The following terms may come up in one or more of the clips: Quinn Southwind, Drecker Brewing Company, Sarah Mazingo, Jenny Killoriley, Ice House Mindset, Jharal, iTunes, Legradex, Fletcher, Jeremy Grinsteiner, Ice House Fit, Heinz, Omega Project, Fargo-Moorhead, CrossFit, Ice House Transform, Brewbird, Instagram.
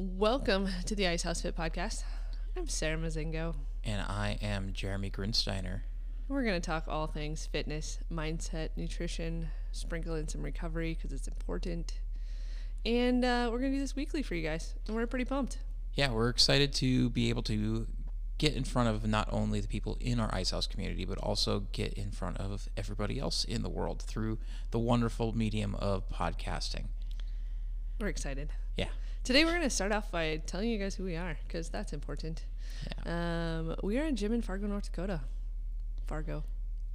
Welcome to the Ice House Fit podcast. I'm Sarah Mazingo. And I am Jeremy Grinsteiner. We're going to talk all things fitness, mindset, nutrition, sprinkle in some recovery because it's important. And we're going to do this weekly for you guys. And we're pretty pumped. Yeah, we're excited to be able to get in front of not only the people in our Ice House community, but also get in front of everybody else in the world through the wonderful medium of podcasting. We're excited. Yeah. Today we're going to start off by telling you guys who we are, because that's important. Yeah. We are a gym in Fargo, North Dakota. Fargo.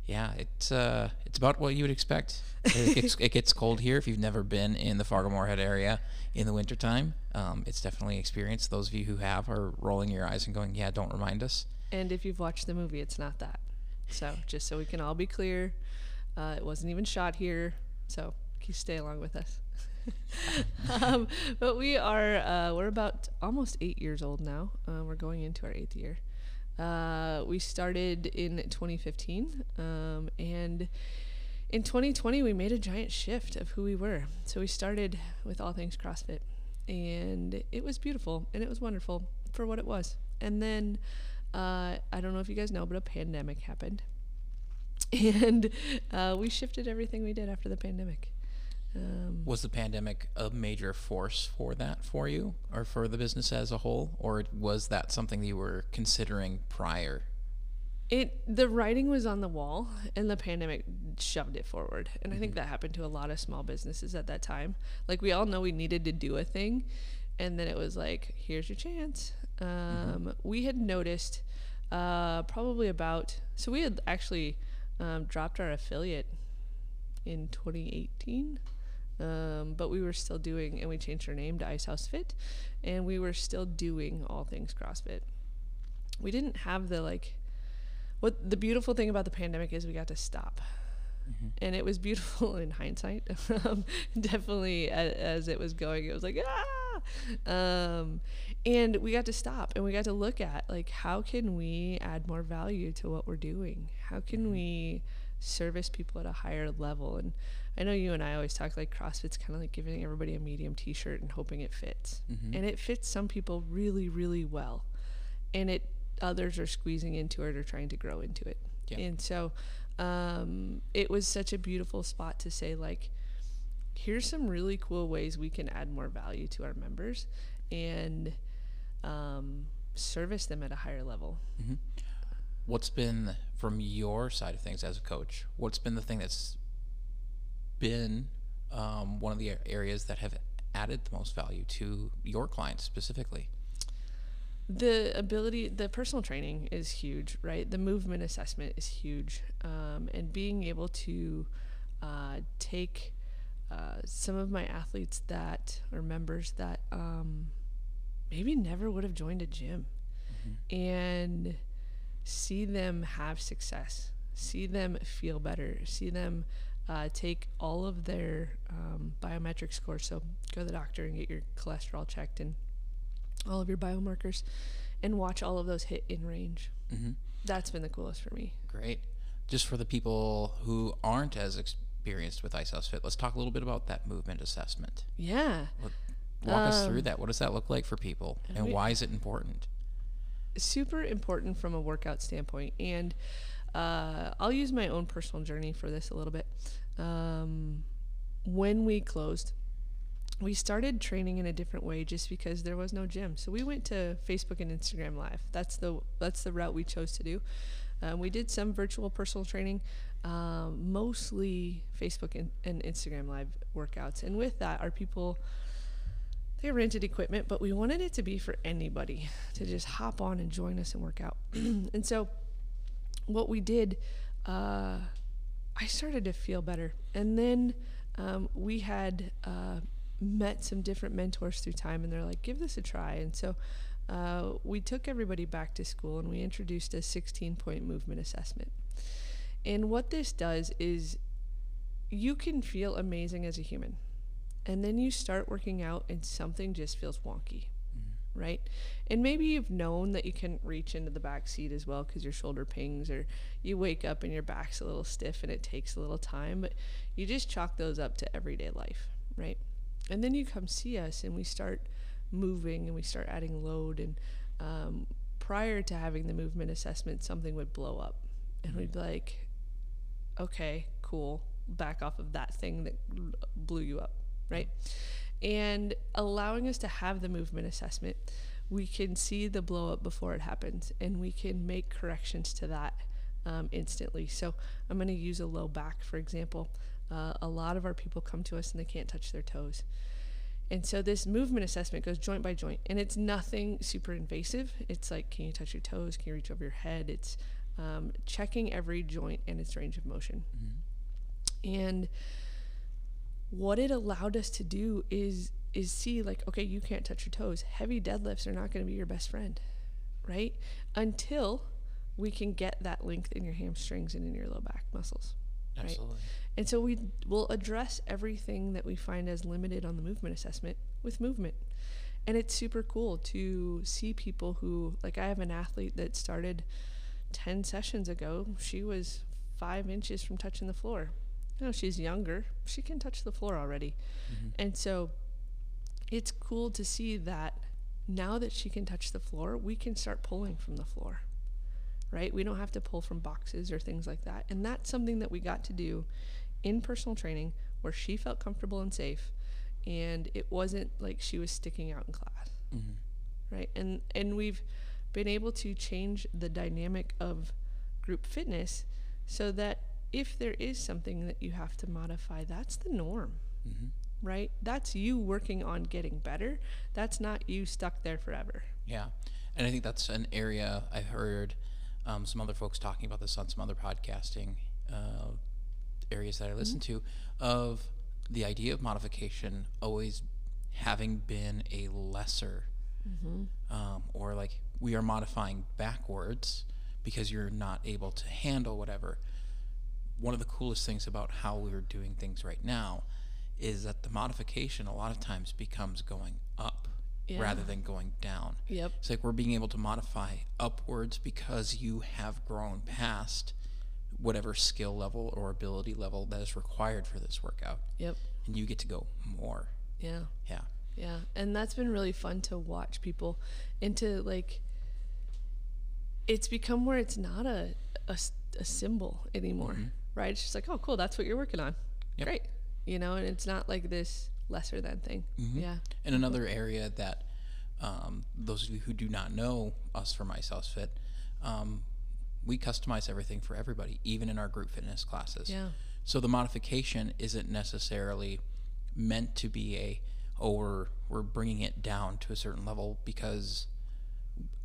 Yeah, it's about what you would expect. It gets cold here. If you've never been in the Fargo-Moorhead area in the wintertime, it's definitely an experience. Those of you who have are rolling your eyes and going, yeah, don't remind us. And if you've watched the movie, it's not that. So just so we can all be clear, it wasn't even shot here. So you stay along with us. But we are we're about almost 8 years old now. We're going into our 8th year. We started in 2015, and in 2020 we made a giant shift of who we were. So we started with all things CrossFit, and it was beautiful and it was wonderful for what it was. And then I don't know if you guys know, but a pandemic happened, and we shifted everything we did after the pandemic. Was the pandemic a major force for that for you, or for the business as a whole, or was that something that you were considering prior? The writing was on the wall, and the pandemic shoved it forward. And I think that happened to a lot of small businesses at that time. Like, we all know we needed to do a thing, and then it was like, here's your chance. We had noticed probably about, so we had actually dropped our affiliate in 2018. But we were still doing, and we changed our name to Ice House Fit, and we were still doing all things CrossFit. We didn't have the, like, what the beautiful thing about the pandemic is, we got to stop. And it was beautiful in hindsight. Definitely as it was going, it was like, ah! And we got to stop, and we got to look at, like, how can we add more value to what we're doing? How can we service people at a higher level? And I know you and I always talk, like, CrossFit's kind of like giving everybody a medium t-shirt and hoping it fits. And it fits some people really, really well, and it others are squeezing into it or trying to grow into it. And so it was such a beautiful spot to say, like, here's some really cool ways we can add more value to our members and service them at a higher level. What's been, from your side of things as a coach, what's been the thing that's been one of the areas that have added the most value to your clients specifically? The personal training is huge, right? The movement assessment is huge. And being able to take some of my athletes that, or members that maybe never would have joined a gym, and see them have success, see them feel better, see them take all of their biometric scores. So go to the doctor and get your cholesterol checked and all of your biomarkers, and watch all of those hit in range. That's been the coolest for me. Great. Just for the people who aren't as experienced with Ice House Fit, let's talk a little bit about that movement assessment. Yeah. Walk us through that. What does that look like for people, and why is it important? Super important from a workout standpoint, and I'll use my own personal journey for this a little bit. When we closed, we started training in a different way just because there was no gym. So we went to Facebook and Instagram Live. That's the route we chose to do. We did some virtual personal training, mostly Facebook and Instagram Live workouts. And with that, our people, they rented equipment, but we wanted it to be for anybody to just hop on and join us and work out. And so what we did, I started to feel better. And then we had met some different mentors through time, and they're like, give this a try. And so we took everybody back to school, and we introduced a 16-point movement assessment. And what this does is, you can feel amazing as a human, and then you start working out and something just feels wonky, right? And maybe you've known that you couldn't reach into the back seat as well because your shoulder pings, or you wake up and your back's a little stiff and it takes a little time, but you just chalk those up to everyday life, right? And then you come see us, and we start moving and we start adding load. And prior to having the movement assessment, something would blow up and we'd be like, okay, cool, back off of that thing that blew you up, right? And allowing us to have the movement assessment, we can see the blow up before it happens and we can make corrections to that instantly. So I'm going to use a low back, for example. A lot of our people come to us and they can't touch their toes. And so this movement assessment goes joint by joint, and it's nothing super invasive. It's like, can you touch your toes? Can you reach over your head? It's checking every joint and its range of motion. Mm-hmm. And what it allowed us to do is see, like, okay, you can't touch your toes. Heavy deadlifts are not going to be your best friend, right? Until we can get that length in your hamstrings and in your low back muscles. Right? Absolutely. And so we will address everything that we find as limited on the movement assessment with movement. And it's super cool to see people who, like, I have an athlete that started 10 sessions ago. She was 5 inches from touching the floor. Now she's younger. She can touch the floor already. Mm-hmm. And so it's cool to see that now that she can touch the floor, we can start pulling from the floor. Right? We don't have to pull from boxes or things like that. And that's something that we got to do in personal training where she felt comfortable and safe, and it wasn't like she was sticking out in class. Mm-hmm. Right? And we've been able to change the dynamic of group fitness so that if there is something that you have to modify, that's the norm. Mm-hmm. Right? That's you working on getting better. That's not you stuck there forever. Yeah. And I think that's an area I've heard some other folks talking about this on some other podcasting areas that I listen mm-hmm. to, of the idea of modification always having been a lesser, mm-hmm. Or like, we are modifying backwards because you're not able to handle whatever. One of the coolest things about how we're doing things right now is that the modification a lot of times becomes going up. Yeah. Rather than going down. Yep. It's like we're being able to modify upwards because you have grown past whatever skill level or ability level that is required for this workout. Yep. And you get to go more. Yeah. Yeah. Yeah. And that's been really fun to watch people into, like, it's become where it's not a symbol anymore, mm-hmm. right? It's just like, oh, cool, that's what you're working on. Yep. Great. You know, and it's not like this lesser than thing. Mm-hmm. Yeah. And another area that those of you who do not know us from Ice House Fit, we customize everything for everybody, even in our group fitness classes. Yeah. So the modification isn't necessarily meant to be a, oh, we're bringing it down to a certain level because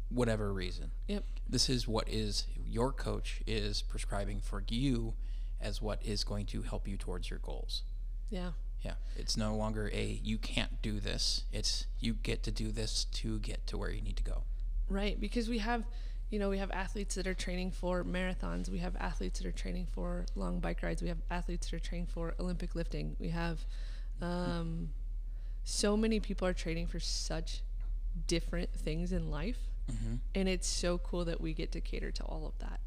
whatever reason. Yep. This is what is your coach is prescribing for you as what is going to help you towards your goals. Yeah. Yeah, it's no longer a you can't do this. It's you get to do this to get to where you need to go. Right, because we have, you know, we have athletes that are training for marathons. We have athletes that are training for long bike rides. We have athletes that are training for Olympic lifting. We have so many people are training for such different things in life. Mm-hmm. And it's so cool that we get to cater to all of that.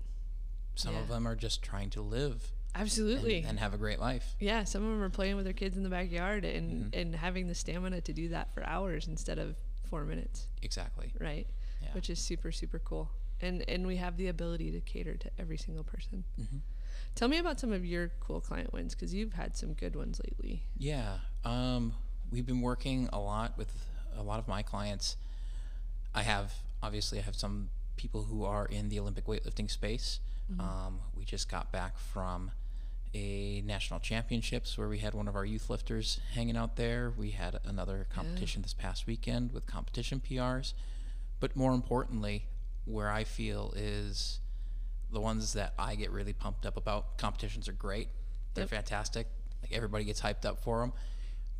Some yeah. of them are just trying to live. Absolutely. And have a great life. Yeah, some of them are playing with their kids in the backyard and, mm-hmm. and having the stamina to do that for hours instead of 4 minutes. Exactly. Right? Yeah. Which is super, super cool. And we have the ability to cater to every single person. Mm-hmm. Tell me about some of your cool client wins, because you've had some good ones lately. Yeah. We've been working a lot with a lot of my clients. I have some people who are in the Olympic weightlifting space. Mm-hmm. We just got back from a national championships where we had one of our youth lifters hanging out there. We had another competition this past weekend with competition PRs, but more importantly, where I feel is the ones that I get really pumped up about. Competitions are great. They're yep. fantastic. Like, everybody gets hyped up for them,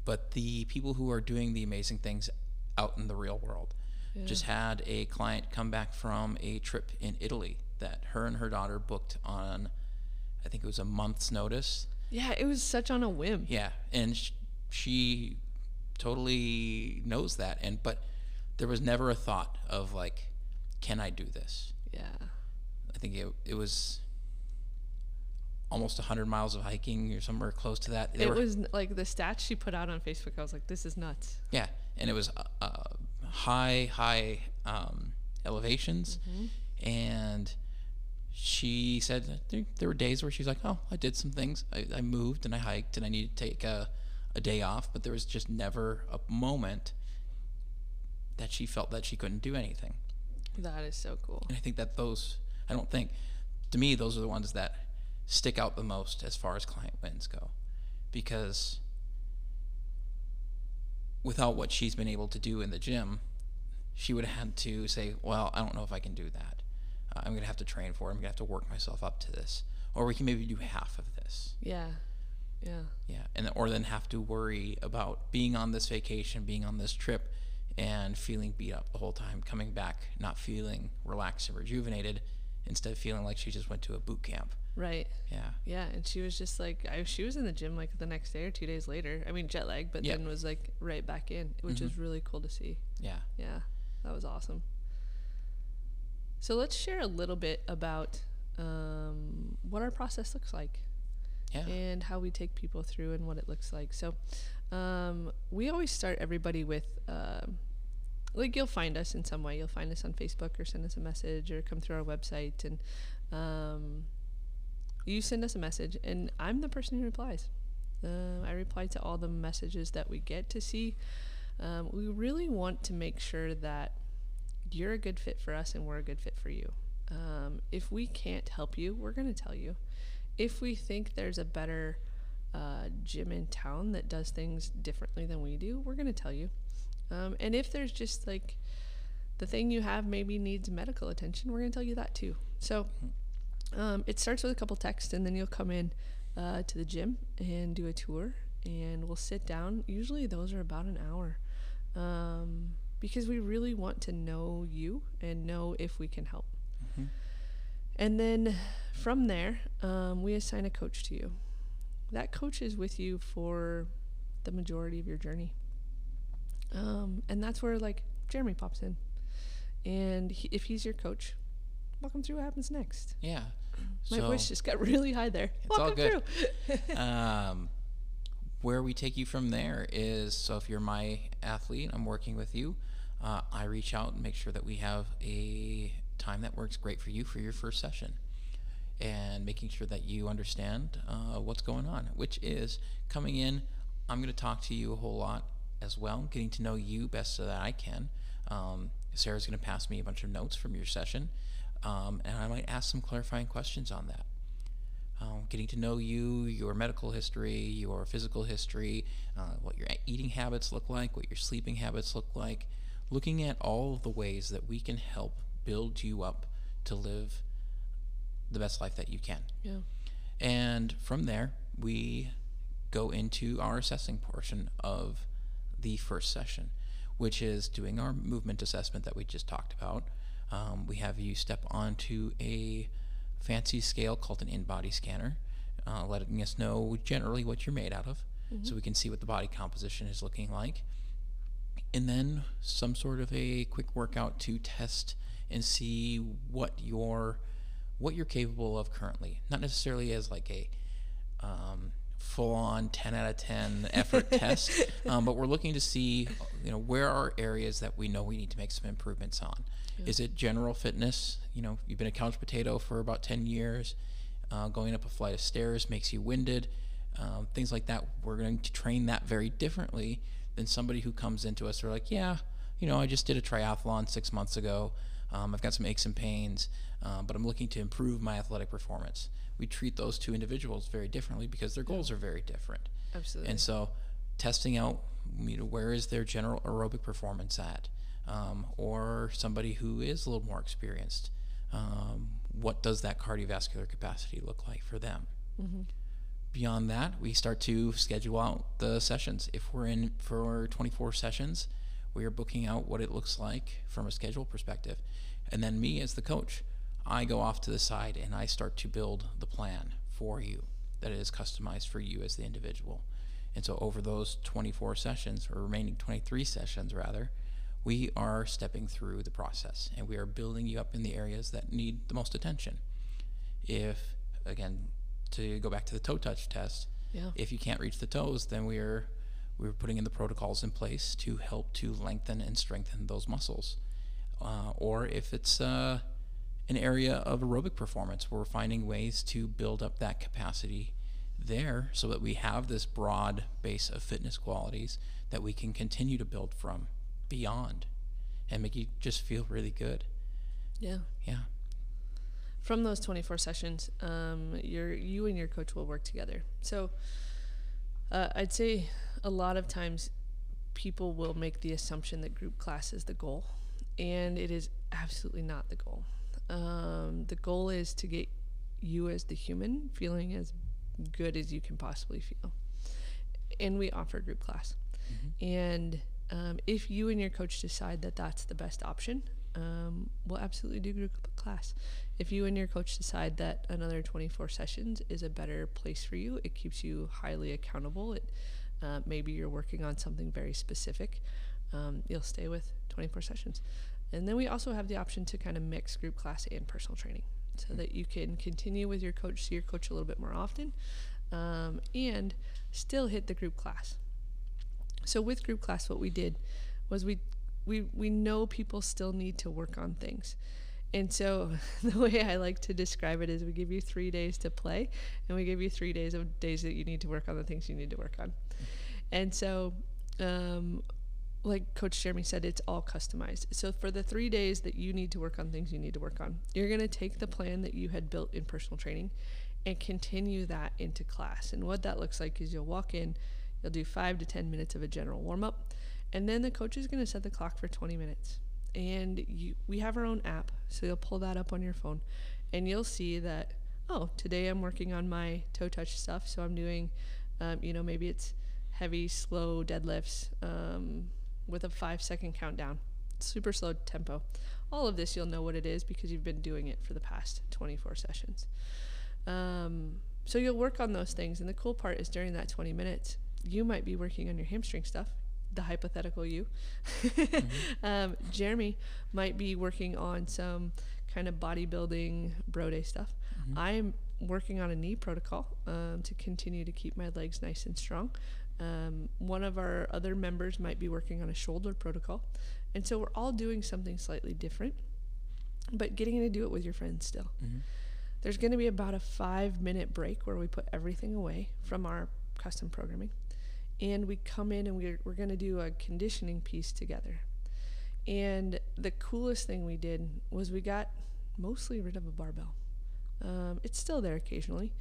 but the people who are doing the amazing things out in the real world. Yeah. Just had a client come back from a trip in Italy that her and her daughter booked on, I think it was a month's notice. Yeah, it was such on a whim. Yeah, and she totally knows that. But there was never a thought of, like, can I do this? Yeah. I think it was almost 100 miles of hiking or somewhere close to that. It was, like, the stats she put out on Facebook, I was like, this is nuts. Yeah, and it was high elevations. Mm-hmm. And she said there were days where she was like, oh, I did some things. I moved and I hiked and I needed to take a day off, but there was just never a moment that she felt that she couldn't do anything. That is so cool. And I think that to me, those are the ones that stick out the most as far as client wins go, because without what she's been able to do in the gym, she would have had to say, well, I don't know if I can do that. I'm going to have to train for it. I'm going to have to work myself up to this. Or we can maybe do half of this. Yeah. Yeah. Yeah. Or then have to worry about being on this vacation, being on this trip, and feeling beat up the whole time, coming back, not feeling relaxed and rejuvenated, instead of feeling like she just went to a boot camp. Right. Yeah. Yeah. And she was just like, she was in the gym like the next day or 2 days later. I mean, jet lag, but then was like right back in, which is really cool to see. Yeah. Yeah. That was awesome. So let's share a little bit about what our process looks like. Yeah. And how we take people through and what it looks like. So we always start everybody with, like, you'll find us in some way. You'll find us on Facebook or send us a message or come through our website. And you send us a message, and I'm the person who replies. I reply to all the messages that we get to see. We really want to make sure that you're a good fit for us and we're a good fit for you. If we can't help you, we're going to tell you. If we think there's a better gym in town that does things differently than we do, we're going to tell you. And if there's just like the thing you have maybe needs medical attention, we're going to tell you that too. So it starts with a couple texts, and then you'll come in to the gym and do a tour, and we'll sit down. Usually those are about an hour, because we really want to know you and know if we can help. Mm-hmm. And then from there, we assign a coach to you. That coach is with you for the majority of your journey. And that's where, like, Jeremy pops in. And if he's your coach, walk him through what happens next. Yeah. My voice just got really high there. It's all good. Where we take you from there is, so if you're my athlete, I'm working with you, I reach out and make sure that we have a time that works great for you for your first session, and making sure that you understand what's going on, which is coming in. I'm going to talk to you a whole lot as well, getting to know you best so that I can. Sarah's going to pass me a bunch of notes from your session, and I might ask some clarifying questions on that. Getting to know you, your medical history, your physical history, what your eating habits look like, what your sleeping habits look like, looking at all of the ways that we can help build you up to live the best life that you can. Yeah. And from there, we go into our assessing portion of the first session, which is doing our movement assessment that we just talked about. We have you step onto a fancy scale called an in-body scanner, letting us know generally what you're made out of, so we can see what the body composition is looking like. And then some sort of a quick workout to test and see what you're capable of currently. Not necessarily as like a full-on 10 out of 10 effort test, but we're looking to see, where are areas that we know we need to make some improvements on. Yeah. Is it general fitness? You've been a couch potato for about 10 years. Going up a flight of stairs makes you winded. Things like that. We're going to train that very differently than somebody who comes into us. They're like, I just did a triathlon 6 months ago. I've got some aches and pains, but I'm looking to improve my athletic performance. We treat those two individuals very differently because their goals are very different. Absolutely. And so testing out, where is their general aerobic performance at? Or somebody who is a little more experienced, what does that cardiovascular capacity look like for them? Mm-hmm. Beyond that, we start to schedule out the sessions. If we're in for 24 sessions, we are booking out what it looks like from a schedule perspective. And then me as the coach, I go off to the side and I start to build the plan for you that is customized for you as the individual. And so over those 24 sessions, or remaining 23 sessions rather, we are stepping through the process and we are building you up in the areas that need the most attention. If, again, to go back to the toe touch test, if you can't reach the toes, then we are We were putting in the protocols in place to help to lengthen and strengthen those muscles. Or if it's an area of aerobic performance, we're finding ways to build up that capacity there so that we have this broad base of fitness qualities that we can continue to build from beyond and make you just feel really good. Yeah. Yeah. From those 24 sessions, you and your coach will work together. So I'd say a lot of times people will make the assumption that group class is the goal, and it is absolutely not the goal. The goal is to get you as the human feeling as good as you can possibly feel. And we offer group class. Mm-hmm. And if you and your coach decide that that's the best option, we'll absolutely do group class. If you and your coach decide that another 24 sessions is a better place for you, it keeps you highly accountable. Maybe you're working on something very specific. You'll stay with 24 sessions. And then we also have the option to kind of mix group class and personal training so that you can continue with your coach, see your coach a little bit more often, and still hit the group class. So with group class, what we did was we know people still need to work on things. And so the way I like to describe it is we give you 3 days to play, and we give you 3 days of days that you need to work on the things you need to work on. And so, like Coach Jeremy said, it's all customized. So for the 3 days that you need to work on things you need to work on, you're going to take the plan that you had built in personal training and continue that into class. And what that looks like is you'll walk in, you'll do 5 to 10 minutes of a general warm-up, and then the coach is going to set the clock for 20 minutes. And we have our own app, so you'll pull that up on your phone, and you'll see that, oh, today I'm working on my toe touch stuff, so I'm doing, maybe it's heavy, slow deadlifts with a 5-second countdown, super slow tempo. All of this, you'll know what it is because you've been doing it for the past 24 sessions. So you'll work on those things, and the cool part is during that 20 minutes, you might be working on your hamstring stuff, the hypothetical you. Mm-hmm. Jeremy might be working on some kind of bodybuilding bro day stuff. Mm-hmm. I'm working on a knee protocol to continue to keep my legs nice and strong. One of our other members might be working on a shoulder protocol. And so we're all doing something slightly different, but getting to do it with your friends still. Mm-hmm. There's going to be about a 5-minute break where we put everything away from our custom programming. And we come in and we're going to do a conditioning piece together. And the coolest thing we did was we got mostly rid of a barbell. It's still there occasionally,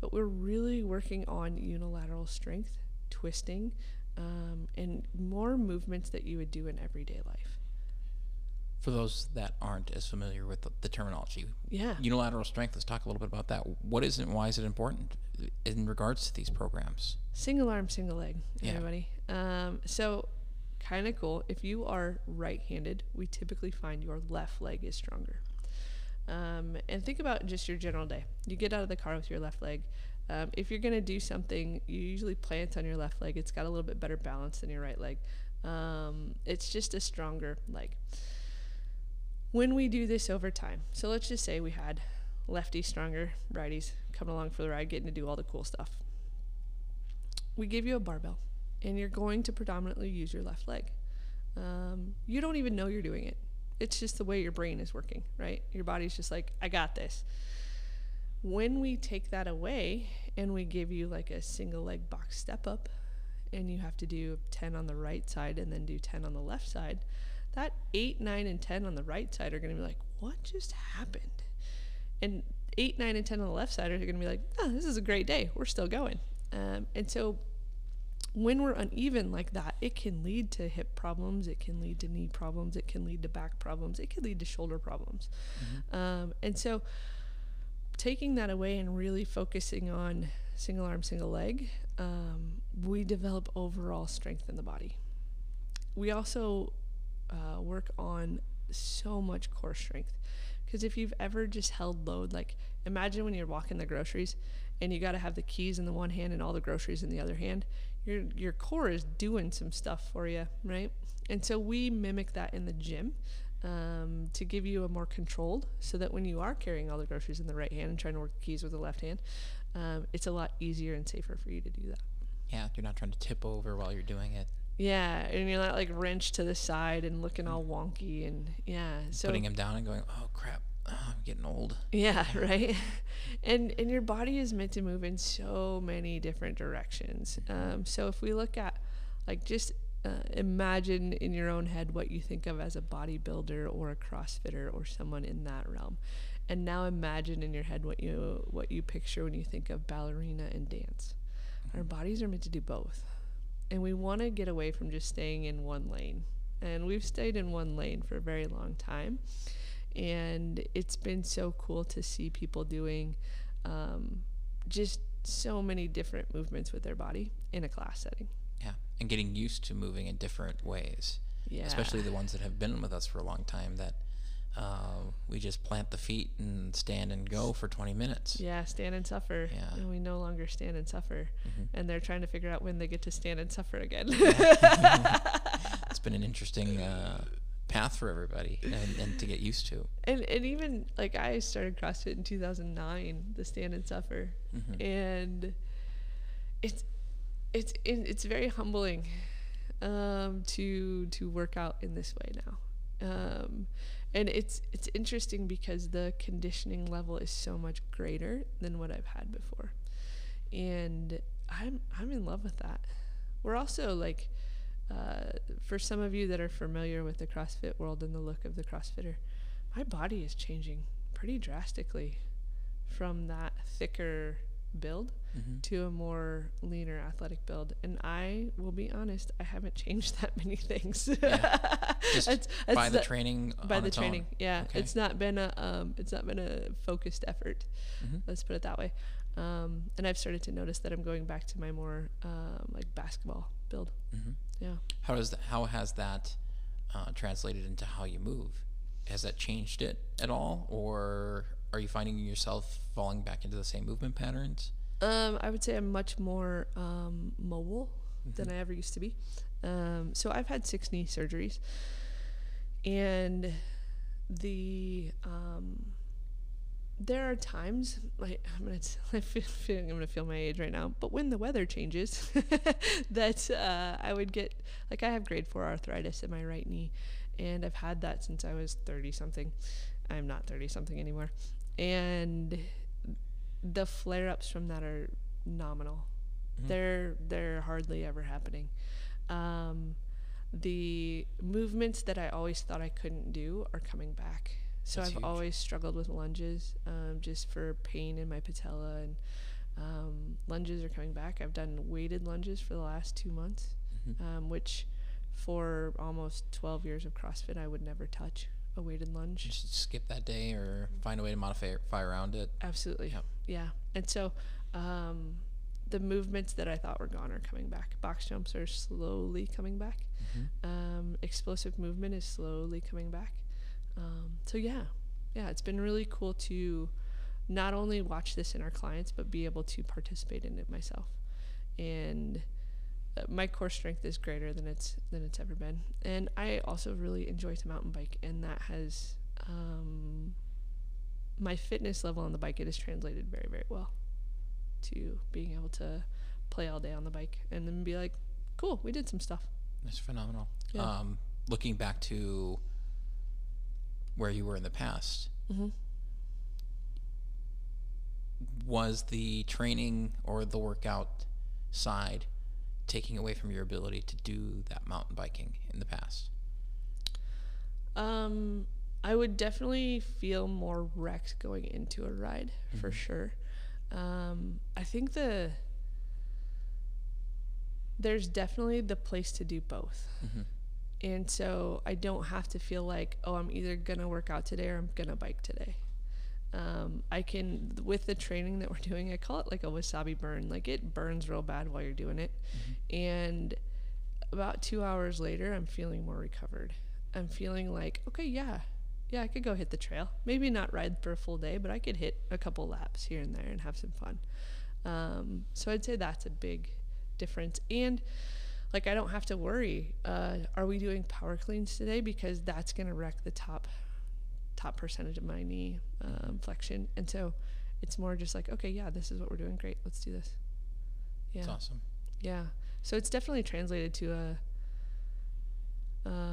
but we're really working on unilateral strength, twisting, and more movements that you would do in everyday life. For those that aren't as familiar with the terminology, yeah, unilateral strength, let's talk a little bit about that. What is it and why is it important in regards to these programs? Single arm, single leg, everybody. Yeah. So kind of cool. If you are right-handed, we typically find your left leg is stronger. And think about just your general day. You get out of the car with your left leg. If you're going to do something, you usually plant on your left leg. It's got a little bit better balance than your right leg. It's just a stronger leg. When we do this over time, so let's just say we had lefties stronger, righties coming along for the ride, getting to do all the cool stuff. We give you a barbell, and you're going to predominantly use your left leg. You don't even know you're doing it. It's just the way your brain is working, right? Your body's just like, I got this. When we take that away and we give you like a single leg box step up, and you have to do 10 on the right side and then do 10 on the left side, that 8, 9, and 10 on the right side are going to be like, what just happened? And 8, 9, and 10 on the left side are going to be like, oh, this is a great day. We're still going. And so when we're uneven like that, it can lead to hip problems. It can lead to knee problems. It can lead to back problems. It can lead to shoulder problems. Mm-hmm. And so taking that away and really focusing on single arm, single leg, we develop overall strength in the body. We also work on so much core strength, because if you've ever just held load, like imagine when you're walking the groceries and you got to have the keys in the one hand and all the groceries in the other hand, your core is doing some stuff for you, right? And so we mimic that in the gym to give you a more controlled, so that when you are carrying all the groceries in the right hand and trying to work the keys with the left hand, it's a lot easier and safer for you to do that. Yeah, you're not trying to tip over while you're doing it. Yeah, and you're not like wrenched to the side and looking all wonky and yeah. So putting him down and going, oh crap, oh, I'm getting old. Yeah, right. And your body is meant to move in so many different directions. So if we look at like just imagine in your own head what you think of as a bodybuilder or a CrossFitter or someone in that realm. And now imagine in your head what you picture when you think of ballerina and dance. Our bodies are meant to do both. And we want to get away from just staying in one lane. And we've stayed in one lane for a very long time. And it's been so cool to see people doing just so many different movements with their body in a class setting. Yeah, and getting used to moving in different ways. Yeah. Especially the ones that have been with us for a long time that we just plant the feet and stand and go for 20 minutes. Yeah, stand and suffer. Yeah. And we no longer stand and suffer. Mm-hmm. And they're trying to figure out when they get to stand and suffer again. It's been an interesting path for everybody and to get used to. And even, like, I started CrossFit in 2009, the stand and suffer. Mm-hmm. And it's very humbling to work out in this way now. And it's interesting because the conditioning level is so much greater than what I've had before. And I'm in love with that. We're also like, for some of you that are familiar with the CrossFit world and the look of the CrossFitter, my body is changing pretty drastically from that thicker build to a more leaner athletic build, and I will be honest, I haven't changed that many things. Yeah. Just by the training. Yeah, okay. It's not been a focused effort. Let's put it that way. And I've started to notice that I'm going back to my more like basketball build. Yeah. How has that translated into how you move? Has that changed it at all, or are you finding yourself falling back into the same movement patterns? I would say I'm much more mobile than I ever used to be. So I've had 6 knee surgeries, and there are times, like I'm gonna feel my age right now, but when the weather changes, that I would get, like, I have grade 4 arthritis in my right knee, and I've had that since I was 30 something. I'm not 30 something anymore. And the flare-ups from that are nominal. They're hardly ever happening. The movements that I always thought I couldn't do are coming back. So I've always struggled with lunges, just for pain in my patella, and lunges are coming back. I've done weighted lunges for the last 2 months, which for almost 12 years of CrossFit I would never touch. A weighted lunge. You should skip that day or find a way to modify around it. Absolutely. Yeah. Yeah. And so the movements that I thought were gone are coming back. Box jumps are slowly coming back. Explosive movement is slowly coming back. So yeah. Yeah, it's been really cool to not only watch this in our clients, but be able to participate in it myself. And my core strength is greater than it's ever been, and I also really enjoy to mountain bike, and that has my fitness level on the bike. It has translated very, very well to being able to play all day on the bike and then be like, cool, we did some stuff. That's phenomenal. Yeah. Looking back to where you were in the past, was the training or the workout side taking away from your ability to do that mountain biking in the past? I would definitely feel more wrecked going into a ride, for sure. I think there's definitely the place to do both. And so I don't have to feel like, oh, I'm either gonna work out today or I'm gonna bike today. I can, with the training that we're doing, I call it like a wasabi burn. Like, it burns real bad while you're doing it. And about 2 hours later, I'm feeling more recovered. I'm feeling like, okay, yeah, I could go hit the trail. Maybe not ride for a full day, but I could hit a couple laps here and there and have some fun. So I'd say that's a big difference. And like, I don't have to worry, are we doing power cleans today? Because that's going to wreck the top percentage of my knee flexion. And so it's more just like, okay, yeah, this is what we're doing, great, let's do this. Yeah. That's awesome. Yeah. So it's definitely translated to a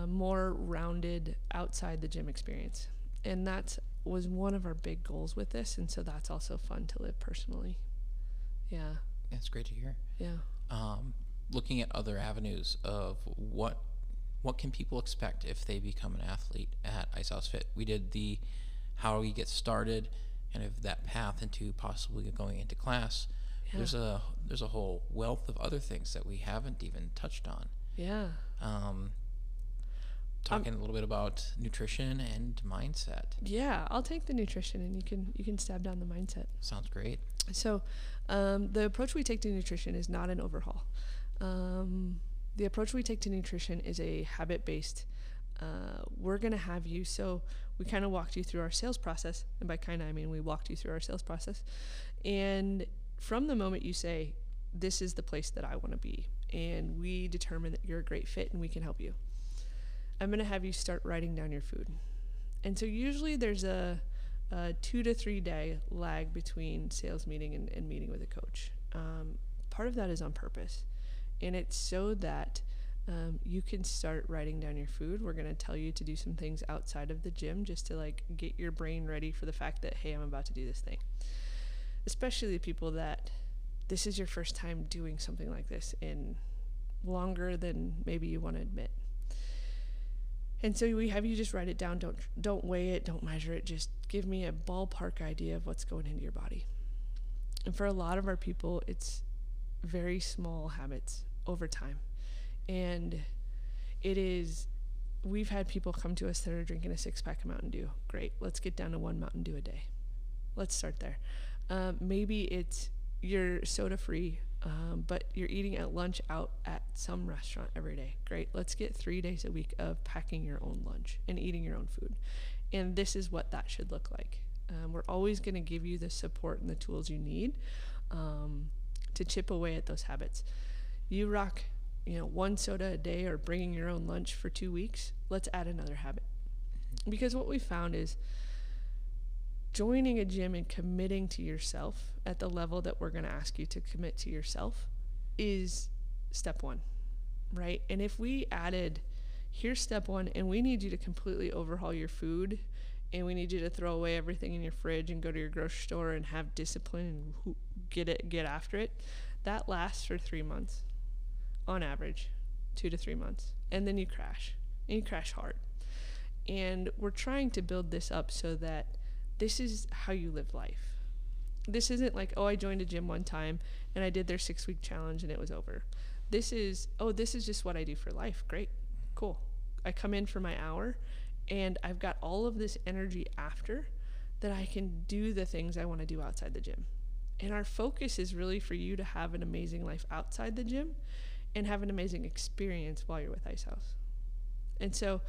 more rounded outside the gym experience. And that was one of our big goals with this. And so that's also fun to live personally. Yeah. That's great to hear. Yeah. Looking at other avenues of what can people expect if they become an athlete at Ice House Fit? We did the how we get started, kind of that path into possibly going into class. Yeah. There's a whole wealth of other things that we haven't even touched on. Yeah. Talking a little bit about nutrition and mindset. Yeah, I'll take the nutrition, and you can stab down the mindset. Sounds great. So, the approach we take to nutrition is not an overhaul. The approach we take to nutrition is a habit-based. We're going to have you. So we kind of walked you through our sales process, and by kind of I mean we walked you through our sales process. And from the moment you say, "This is the place that I want to be," and we determine that you're a great fit and we can help you, I'm going to have you start writing down your food. And so usually there's a 2 to 3 day lag between sales meeting and meeting with a coach. Part of that is on purpose. And it's so that you can start writing down your food. We're going to tell you to do some things outside of the gym just to like get your brain ready for the fact that, hey, I'm about to do this thing. Especially the people that this is your first time doing something like this in longer than maybe you want to admit. And so we have you just write it down, don't weigh it, don't measure it, just give me a ballpark idea of what's going into your body. And for a lot of our people, it's very small habits over time. And it is, we've had people come to us that are drinking a 6-pack of Mountain Dew. Great, let's get down to 1 Mountain Dew a day. Let's start there. Maybe it's you're soda-free, but you're eating at lunch out at some restaurant every day. Great, let's get 3 days a week of packing your own lunch and eating your own food. And this is what that should look like. We're always going to give you the support and the tools you need to chip away at those habits. You rock, 1 soda a day or bringing your own lunch for 2 weeks, let's add another habit. Because what we found is joining a gym and committing to yourself at the level that we're going to ask you to commit to yourself is step one, right? And if we added, here's step one, and we need you to completely overhaul your food, and we need you to throw away everything in your fridge and go to your grocery store and have discipline and get after it, that lasts for 3 months on average, 2 to 3 months. And then you crash hard. And we're trying to build this up so that this is how you live life. This isn't like, oh, I joined a gym one time and I did their 6-week challenge and it was over. This is, oh, this is just what I do for life. Great, cool. I come in for my hour and I've got all of this energy after that I can do the things I want to do outside the gym. And our focus is really for you to have an amazing life outside the gym and have an amazing experience while you're with Ice House. And so,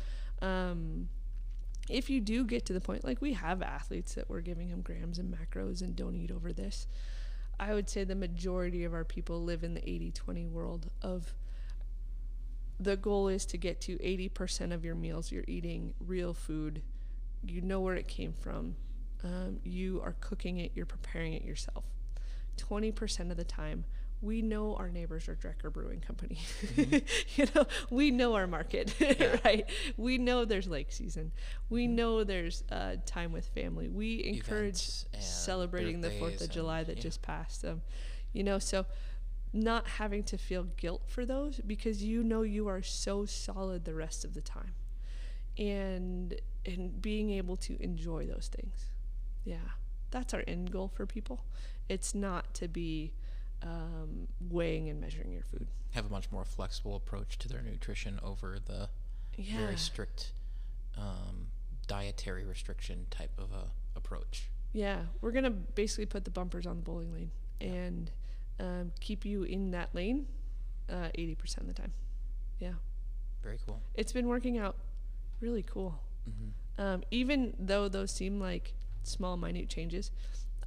if you do get to the point, like we have athletes that we're giving them grams and macros and don't eat over this, I would say the majority of our people live in the 80-20 world of the goal is to get to 80% of your meals, you're eating real food, you know where it came from, you are cooking it, you're preparing it yourself. 20% of the time, we know our neighbors are Drecker Brewing Company. Mm-hmm. We know our market, yeah. Right? We know there's lake season. We know there's time with family. We encourage celebrating the 4th of July that just passed. So not having to feel guilt for those because you are so solid the rest of the time. And being able to enjoy those things. Yeah, that's our end goal for people. It's not to be weighing and measuring your food. Have a much more flexible approach to their nutrition over the very strict dietary restriction type of a approach. Yeah, we're going to basically put the bumpers on the bowling lane and keep you in that lane 80% of the time. Yeah. Very cool. It's been working out really cool. Mm-hmm. Even though those seem like small, minute changes,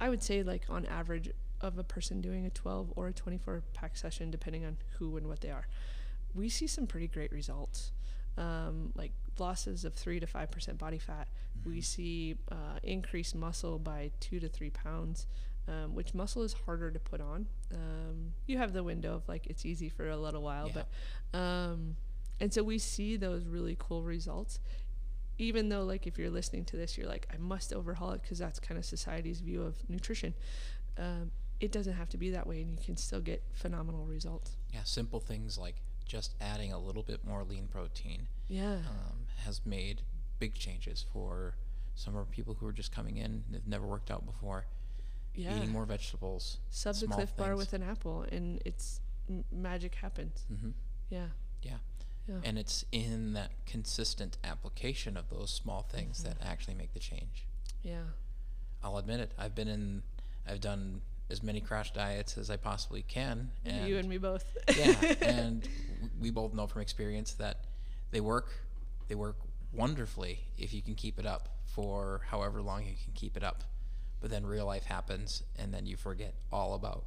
I would say like on average of a person doing a 12 or a 24-pack session, depending on who and what they are, we see some pretty great results, like losses of 3 to 5% body fat. Mm-hmm. We see increased muscle by 2 to 3 pounds. which muscle is harder to put on. You have the window of like it's easy for a little while, yeah. But and so we see those really cool results, even though like if you're listening to this, you're like, I must overhaul it because that's kind of society's view of nutrition. It doesn't have to be that way, and you can still get phenomenal results. Yeah, simple things like just adding a little bit more lean protein has made big changes for some of our people who are just coming in, they've never worked out before. Yeah. Eating more vegetables. Sub the Cliff Bar with an apple, and it's magic happens. Mm-hmm. Yeah. And it's in that consistent application of those small things mm-hmm. that actually make the change. Yeah. I'll admit it. I've done as many crash diets as I possibly can. And you and me both. Yeah. And we both know from experience that they work. They work wonderfully if you can keep it up for however long you can keep it up. But then real life happens, and then you forget all about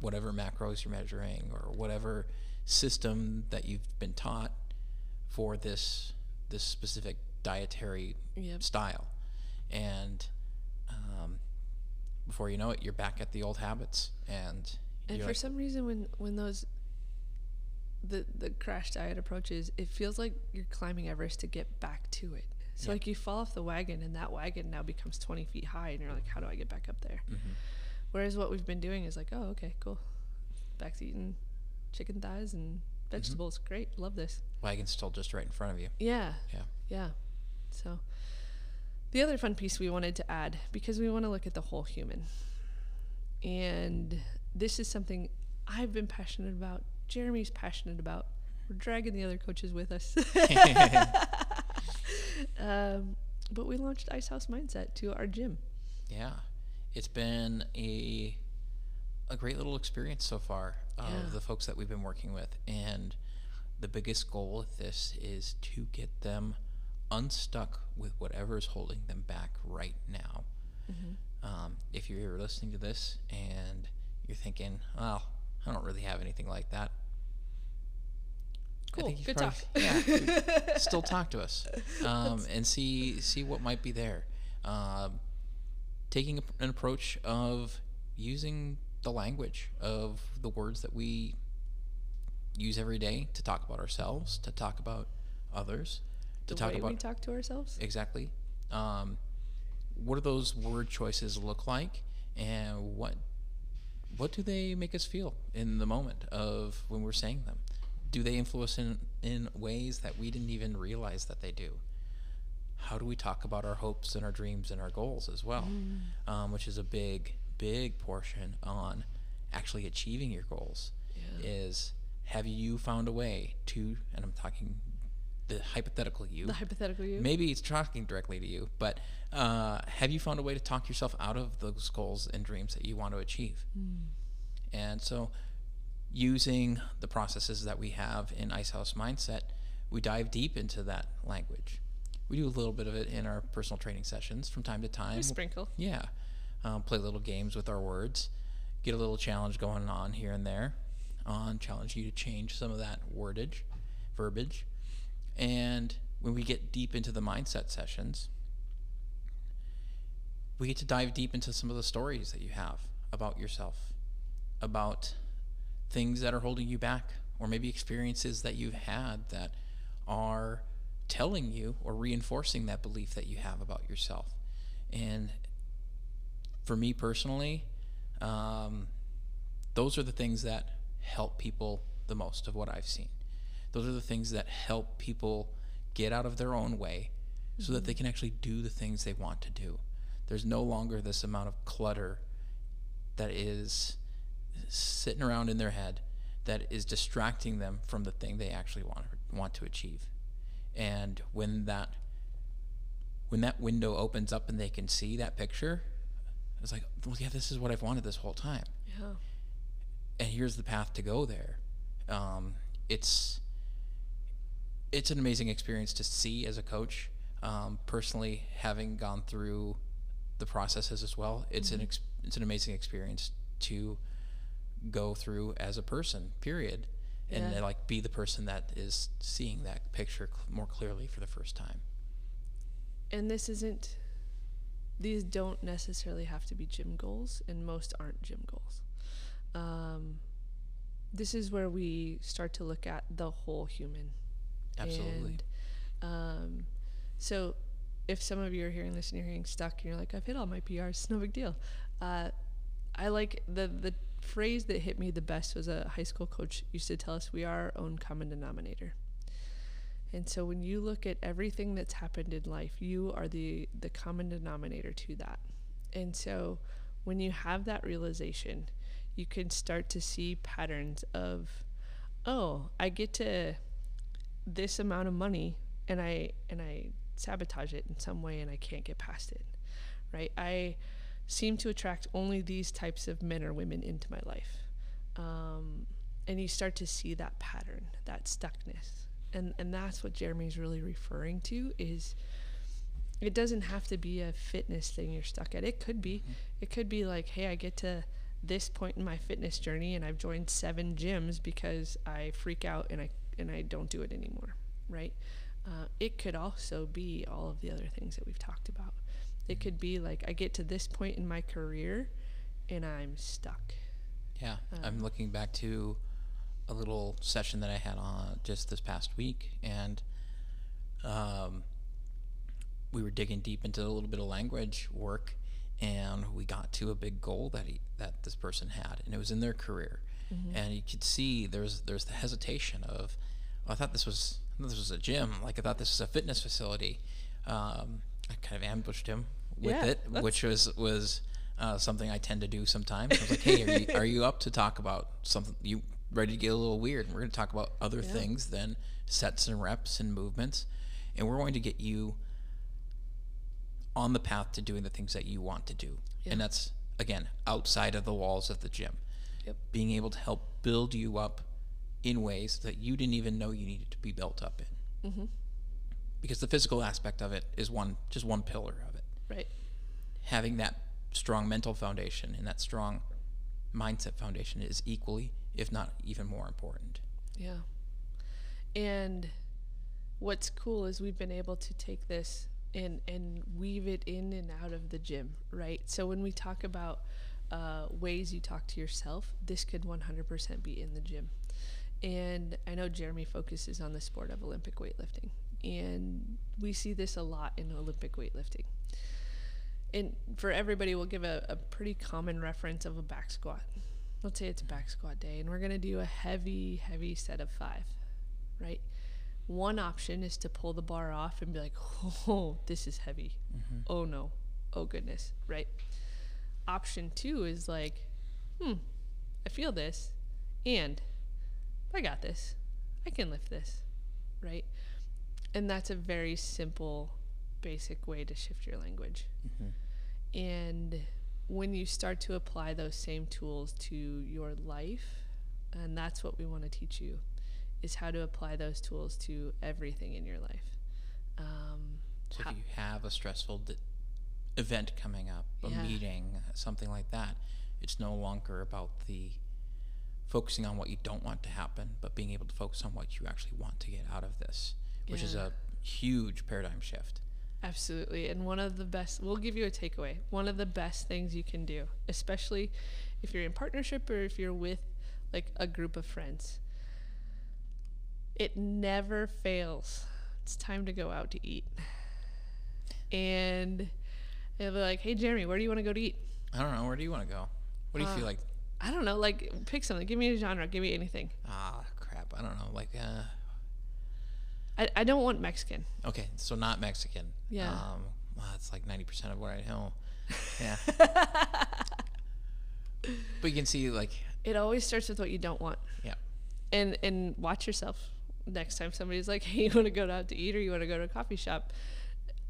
whatever macros you're measuring or whatever system that you've been taught for this specific dietary yep. style. And before you know it, you're back at the old habits. And for like, some reason, when those the crash diet approaches, it feels like you're climbing Everest to get back to it. So yeah. like you fall off the wagon, and that wagon now becomes 20 feet high, and you're like, how do I get back up there? Mm-hmm. Whereas what we've been doing is like, oh, okay, cool. Back to eating chicken thighs and vegetables. Mm-hmm. Great. Love this. Wagon's still just right in front of you. Yeah. Yeah. Yeah. So the other fun piece we wanted to add, because we want to look at the whole human. And this is something I've been passionate about. Jeremy's passionate about. We're dragging the other coaches with us. But we launched Ice House Mindset to our gym. Yeah. It's been a great little experience so far of the folks that we've been working with. And the biggest goal with this is to get them unstuck with whatever is holding them back right now. Mm-hmm. If you're listening to this and you're thinking, oh, I don't really have anything like that. Cool. Good talk. Yeah, still talk to us and see what might be there. Taking an approach of using the language of the words that we use every day to talk about ourselves, to talk about others, to talk about the way we talk to ourselves. Exactly. What do those word choices look like, and what do they make us feel in the moment of when we're saying them? Do they influence in ways that we didn't even realize that they do? How do we talk about our hopes and our dreams and our goals as well? Mm. Which is a big, big portion on actually achieving your goals. Yeah. Is, have you found a way to, and I'm talking the hypothetical you. The hypothetical you. Maybe it's talking directly to you, but have you found a way to talk yourself out of those goals and dreams that you want to achieve? Mm. And so, using the processes that we have in Ice House Mindset, we dive deep into that language. We do a little bit of it in our personal training sessions from time to time. We sprinkle. Yeah. Play little games with our words. Get a little challenge going on here and there. Challenge you to change some of that wordage, verbiage. And when we get deep into the mindset sessions, we get to dive deep into some of the stories that you have about yourself, about things that are holding you back, or maybe experiences that you've had that are telling you or reinforcing that belief that you have about yourself. And for me personally, those are the things that help people the most of what I've seen. Those are the things that help people get out of their own way mm-hmm. so that they can actually do the things they want to do. There's no longer this amount of clutter that is sitting around in their head that is distracting them from the thing they actually want to achieve. And when that window opens up and they can see that picture, it's like, well, yeah, this is what I've wanted this whole time. Yeah. And here's the path to go there. It's an amazing experience to see as a coach. Personally, having gone through the processes as well, it's mm-hmm. it's an amazing experience to go through as a person, period. And yeah. like be the person that is seeing that picture more clearly for the first time. And this isn't these don't necessarily have to be gym goals, and most aren't gym goals. This is where we start to look at the whole human. Absolutely. And, so if some of you are hearing this and you're hearing stuck and you're like, I've hit all my PRs, it's no big deal. I like the phrase that hit me the best was a high school coach used to tell us, we are our own common denominator. And so when you look at everything that's happened in life, you are the common denominator to that. And so when you have that realization, you can start to see patterns of, oh, I get to this amount of money and I sabotage it in some way and I can't get past it, right? I seem to attract only these types of men or women into my life. And you start to see that pattern, that stuckness. And that's what Jeremy's really referring to, is it doesn't have to be a fitness thing you're stuck at. It could be. Mm-hmm. It could be like, hey, I get to this point in my fitness journey and I've joined 7 gyms because I freak out and I don't do it anymore, right? It could also be all of the other things that we've talked about. It could be like, I get to this point in my career and I'm stuck. Yeah, I'm looking back to a little session that I had on just this past week, and we were digging deep into a little bit of language work, and we got to a big goal that this person had, and it was in their career. Mm-hmm. And you could see there's the hesitation of, oh, I thought this was a gym, like I thought this was a fitness facility. I kind of ambushed him with it, which was something I tend to do sometimes. I was like, hey, are you up to talk about something? You ready to get a little weird, and we're going to talk about other things than sets and reps and movements, and we're going to get you on the path to doing the things that you want to do. Yeah. And that's, again, outside of the walls of the gym. Yep. Being able to help build you up in ways that you didn't even know you needed to be built up in. Mm-hmm. Because the physical aspect of it is just one pillar of it. Right. Having that strong mental foundation and that strong mindset foundation is equally, if not even more important. Yeah. And what's cool is we've been able to take this and weave it in and out of the gym, right? So when we talk about ways you talk to yourself, this could 100% be in the gym. And I know Jeremy focuses on the sport of Olympic weightlifting, and we see this a lot in Olympic weightlifting. And for everybody, we'll give a pretty common reference of a back squat. Let's say it's a back squat day, and we're going to do a heavy, heavy set of 5, right? One option is to pull the bar off and be like, oh, this is heavy. Mm-hmm. Oh, no. Oh, goodness, right? Option 2 is like, I feel this, and I got this. I can lift this, right? And that's a very simple, basic way to shift your language. Mm-hmm. And when you start to apply those same tools to your life, and that's what we want to teach you, is how to apply those tools to everything in your life. So if you have a stressful event coming up, a meeting, something like that, it's no longer about the focusing on what you don't want to happen, but being able to focus on what you actually want to get out of this, which is a huge paradigm shift. Absolutely. And one of the best, we'll give you a takeaway, one of the best things you can do, especially if you're in partnership or if you're with like a group of friends, it never fails. It's time to go out to eat. And they'll be like, hey, Jeremy, where do you want to go to eat? I don't know. Where do you want to go? What do you feel like? I don't know. Like, pick something. Give me a genre. Give me anything. Ah, crap. I don't know. Like, I don't want Mexican. Okay, so not Mexican. Yeah. Well, that's like 90% of what I know. Yeah. But you can see, like, it always starts with what you don't want. Yeah. And watch yourself next time somebody's like, hey, you want to go out to eat or you want to go to a coffee shop?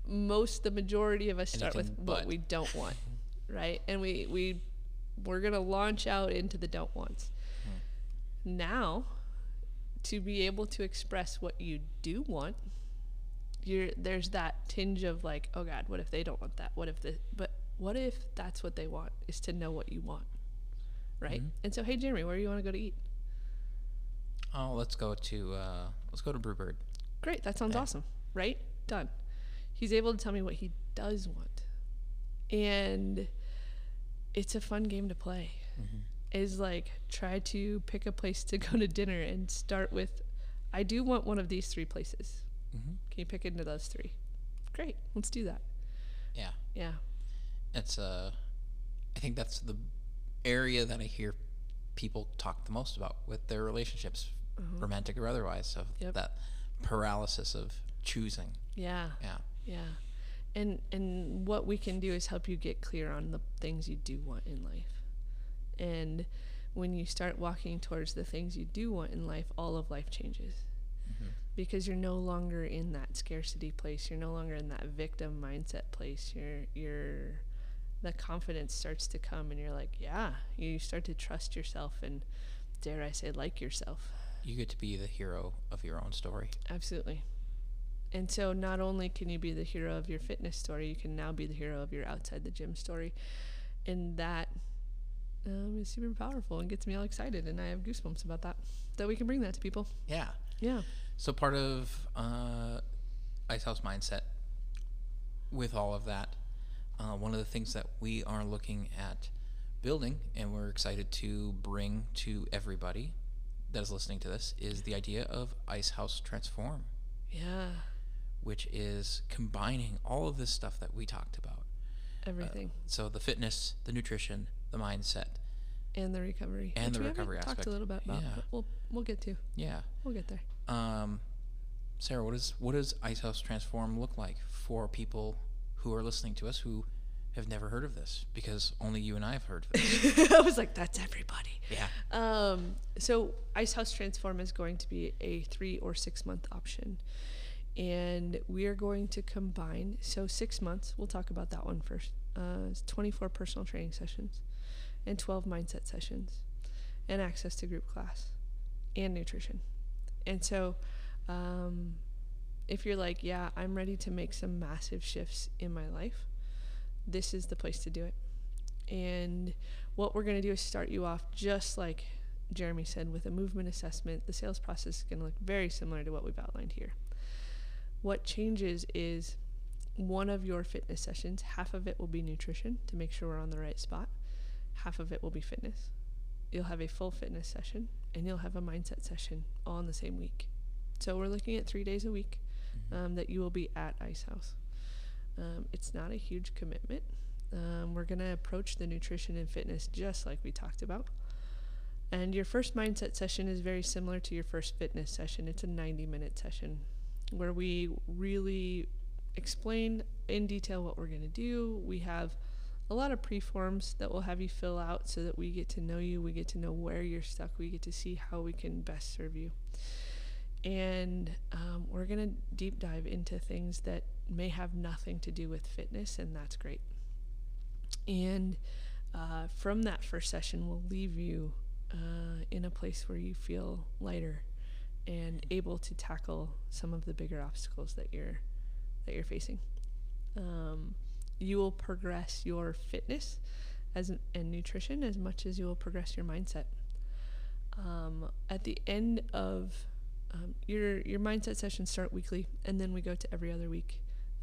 The majority of us start with what we don't want, right? And we're going to launch out into the don't wants. Hmm. Now, to be able to express what you do want, there's that tinge of like, oh God, what if they don't want that? But what if that's what they want, is to know what you want, right? Mm-hmm. And so, hey, Jeremy, where do you want to go to eat? Oh, let's go to Brewbird. Great, that sounds awesome, right? Done. He's able to tell me what he does want. And it's a fun game to play. Is like, try to pick a place to go to dinner and start with, I do want one of these three places. Can you pick into those three? Great, let's do that. Yeah. Yeah. It's I think that's the area that I hear people talk the most about with their relationships, romantic or otherwise, of that paralysis of choosing. And what we can do is help you get clear on the things you do want in life. And when you start walking towards the things you do want in life, all of life changes. Because you're no longer in that scarcity place. You're no longer in that victim mindset place. You're the confidence starts to come, and you're like, yeah, you start to trust yourself and, dare I say, like yourself. You get to be the hero of your own story. Absolutely. And so not only can you be the hero of your fitness story, you can now be the hero of your outside the gym story. And that is super powerful and gets me all excited, and I have goosebumps about that, that we can bring that to people. Yeah. Yeah. So part of Ice House Mindset, with all of that, one of the things that we are looking at building, and we're excited to bring to everybody that is listening to this, is the idea of Ice House Transform. Yeah. Which is combining all of this stuff that we talked about. Everything. So the fitness, the nutrition, the mindset. And the recovery. And the recovery aspect. Talked a little bit about, but we'll get to. Yeah. We'll get there. Sarah, what does Ice House Transform look like for people who are listening to us who have never heard of this? Because only you and I have heard of this. I was like, that's everybody. Yeah. So Ice House Transform is going to be a 3 or 6 month option. And we are going to combine, so 6 months, we'll talk about that one first. It's 24 personal training sessions and 12 mindset sessions and access to group class and nutrition. And so if you're like, yeah, I'm ready to make some massive shifts in my life, this is the place to do it. And what we're going to do is start you off, just like Jeremy said, with a movement assessment. The sales process is going to look very similar to what we've outlined here. What changes is one of your fitness sessions, half of it will be nutrition to make sure we're on the right spot. Half of it will be fitness. You'll have a full fitness session, and you'll have a mindset session all in the same week. So we're looking at 3 days a week that you will be at Ice House. It's not a huge commitment. We're going to approach the nutrition and fitness just like we talked about. And your first mindset session is very similar to your first fitness session. It's a 90-minute session where we really explain in detail what we're going to do. We have a lot of pre-forms that we'll have you fill out so that we get to know you, we get to know where you're stuck, we get to see how we can best serve you. And we're going to deep dive into things that may have nothing to do with fitness, and that's great. And from that first session, we'll leave you in a place where you feel lighter and able to tackle some of the bigger obstacles that you're facing. You will progress your fitness and nutrition as much as you will progress your mindset. At the end of your mindset sessions start weekly, and then we go to every other week,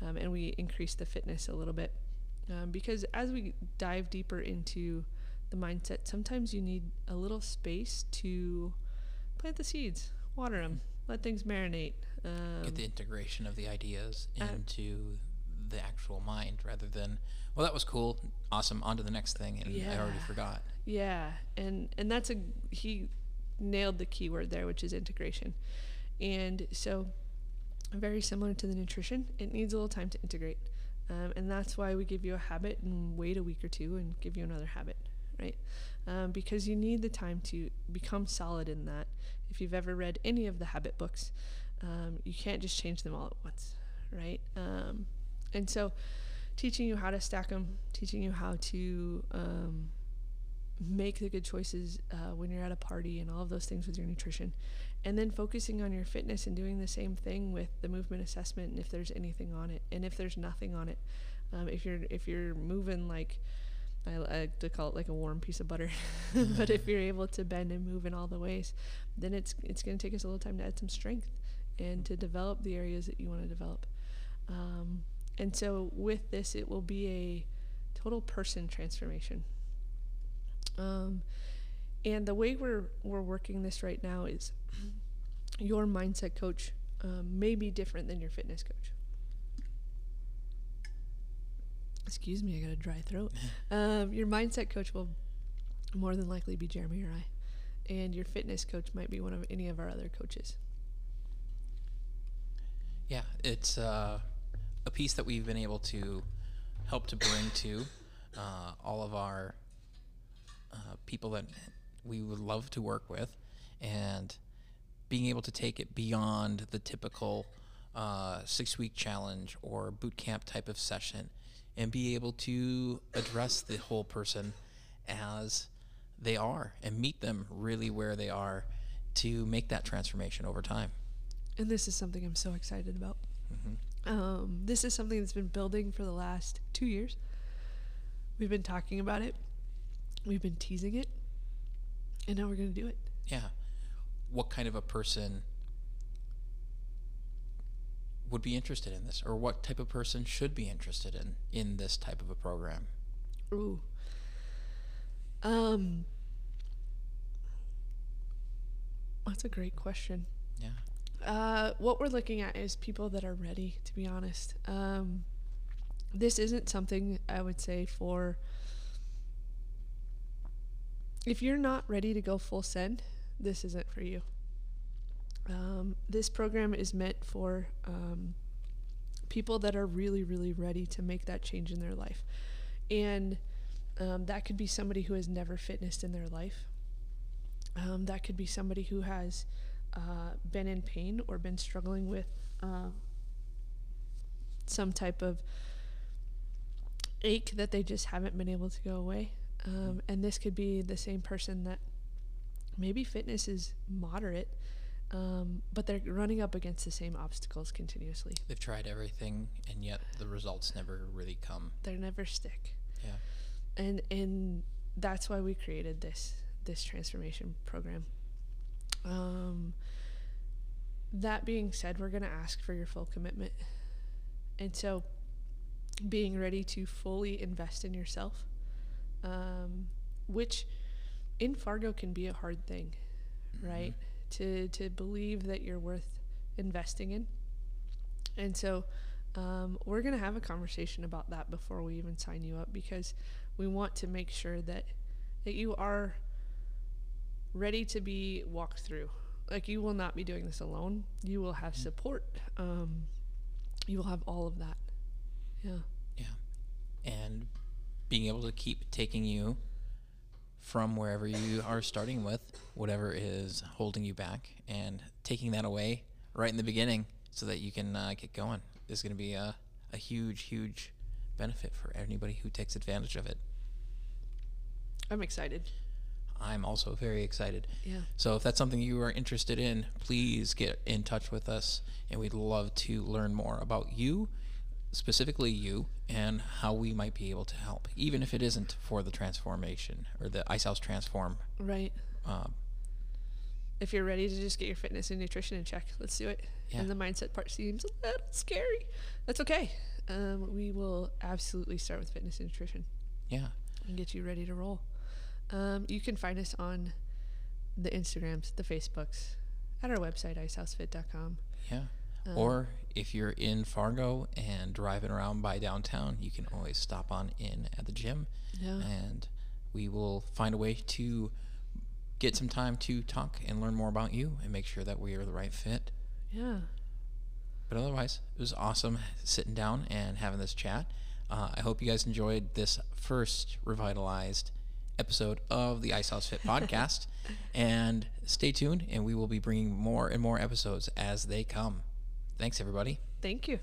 and we increase the fitness a little bit, because as we dive deeper into the mindset, sometimes you need a little space to plant the seeds, water them, let things marinate. Get the integration of the ideas into the actual mind, rather than, well, that was cool, awesome, on to the next thing, and I already forgot. Yeah, and that's he nailed the key word there, which is integration. And so very similar to the nutrition, it needs a little time to integrate, and that's why we give you a habit and wait a week or two and give you another habit, right? Because you need the time to become solid in that. If you've ever read any of the habit books, you can't just change them all at once, right? And so teaching you how to stack them, teaching you how to make the good choices when you're at a party, and all of those things with your nutrition, and then focusing on your fitness and doing the same thing with the movement assessment, and if there's anything on it, and if there's nothing on it, if you're moving like, I like to call it like a warm piece of butter, but if you're able to bend and move in all the ways, then it's going to take us a little time to add some strength and to develop the areas that you want to develop. And so with this, it will be a total person transformation. And the way we're working this right now is your mindset coach may be different than your fitness coach. Excuse me, I got a dry throat. Your mindset coach will more than likely be Jeremy or I. And your fitness coach might be one of any of our other coaches. Yeah, it's a piece that we've been able to help to bring to all of our people that we would love to work with, and being able to take it beyond the typical 6-week challenge or boot camp type of session and be able to address the whole person as they are and meet them really where they are to make that transformation over time. And this is something I'm so excited about. Mm-hmm. This is something that's been building for the last 2 years. We've been talking about it. We've been teasing it. And now we're going to do it. Yeah. What kind of a person would be interested in this? Or what type of person should be interested in this type of a program? Ooh. That's a great question. Yeah. What we're looking at is people that are ready, to be honest. This isn't something I would say for, if you're not ready to go full send, this isn't for you. This program is meant for people that are really, really ready to make that change in their life. And that could be somebody who has never fitnessed in their life. That could be somebody who has been in pain or been struggling with some type of ache that they just haven't been able to go away. And this could be the same person that maybe fitness is moderate, but they're running up against the same obstacles continuously. They've tried everything, and yet the results never really come. They never stick. Yeah. And that's why we created this transformation program. That being said, we're going to ask for your full commitment. And so being ready to fully invest in yourself, which in Fargo can be a hard thing, right? Mm-hmm. To believe that you're worth investing in. And so we're going to have a conversation about that before we even sign you up, because we want to make sure that you are ready to be walked through. Like, you will not be doing this alone. You will have support. You will have all of that. Yeah. Yeah. And being able to keep taking you from wherever you are starting with, whatever is holding you back, and taking that away right in the beginning so that you can get going is going to be a huge, huge benefit for anybody who takes advantage of it. I'm excited. I'm also very excited. Yeah. So if that's something you are interested in, please get in touch with us, and we'd love to learn more about you, specifically you, and how we might be able to help, even if it isn't for the transformation or the Ice House Transform. Right. If you're ready to just get your fitness and nutrition in check, let's do it. Yeah. And the mindset part seems a little scary. That's okay. We will absolutely start with fitness and nutrition. Yeah. And get you ready to roll. You can find us on the Instagrams, the Facebooks, at our website, icehousefit.com. Yeah. Or if you're in Fargo and driving around by downtown, you can always stop on in at the gym. Yeah. And we will find a way to get some time to talk and learn more about you and make sure that we are the right fit. Yeah. But otherwise, it was awesome sitting down and having this chat. I hope you guys enjoyed this first revitalized episode of the Ice House Fit podcast, and stay tuned, and we will be bringing more and more episodes as they come. Thanks, everybody. Thank you.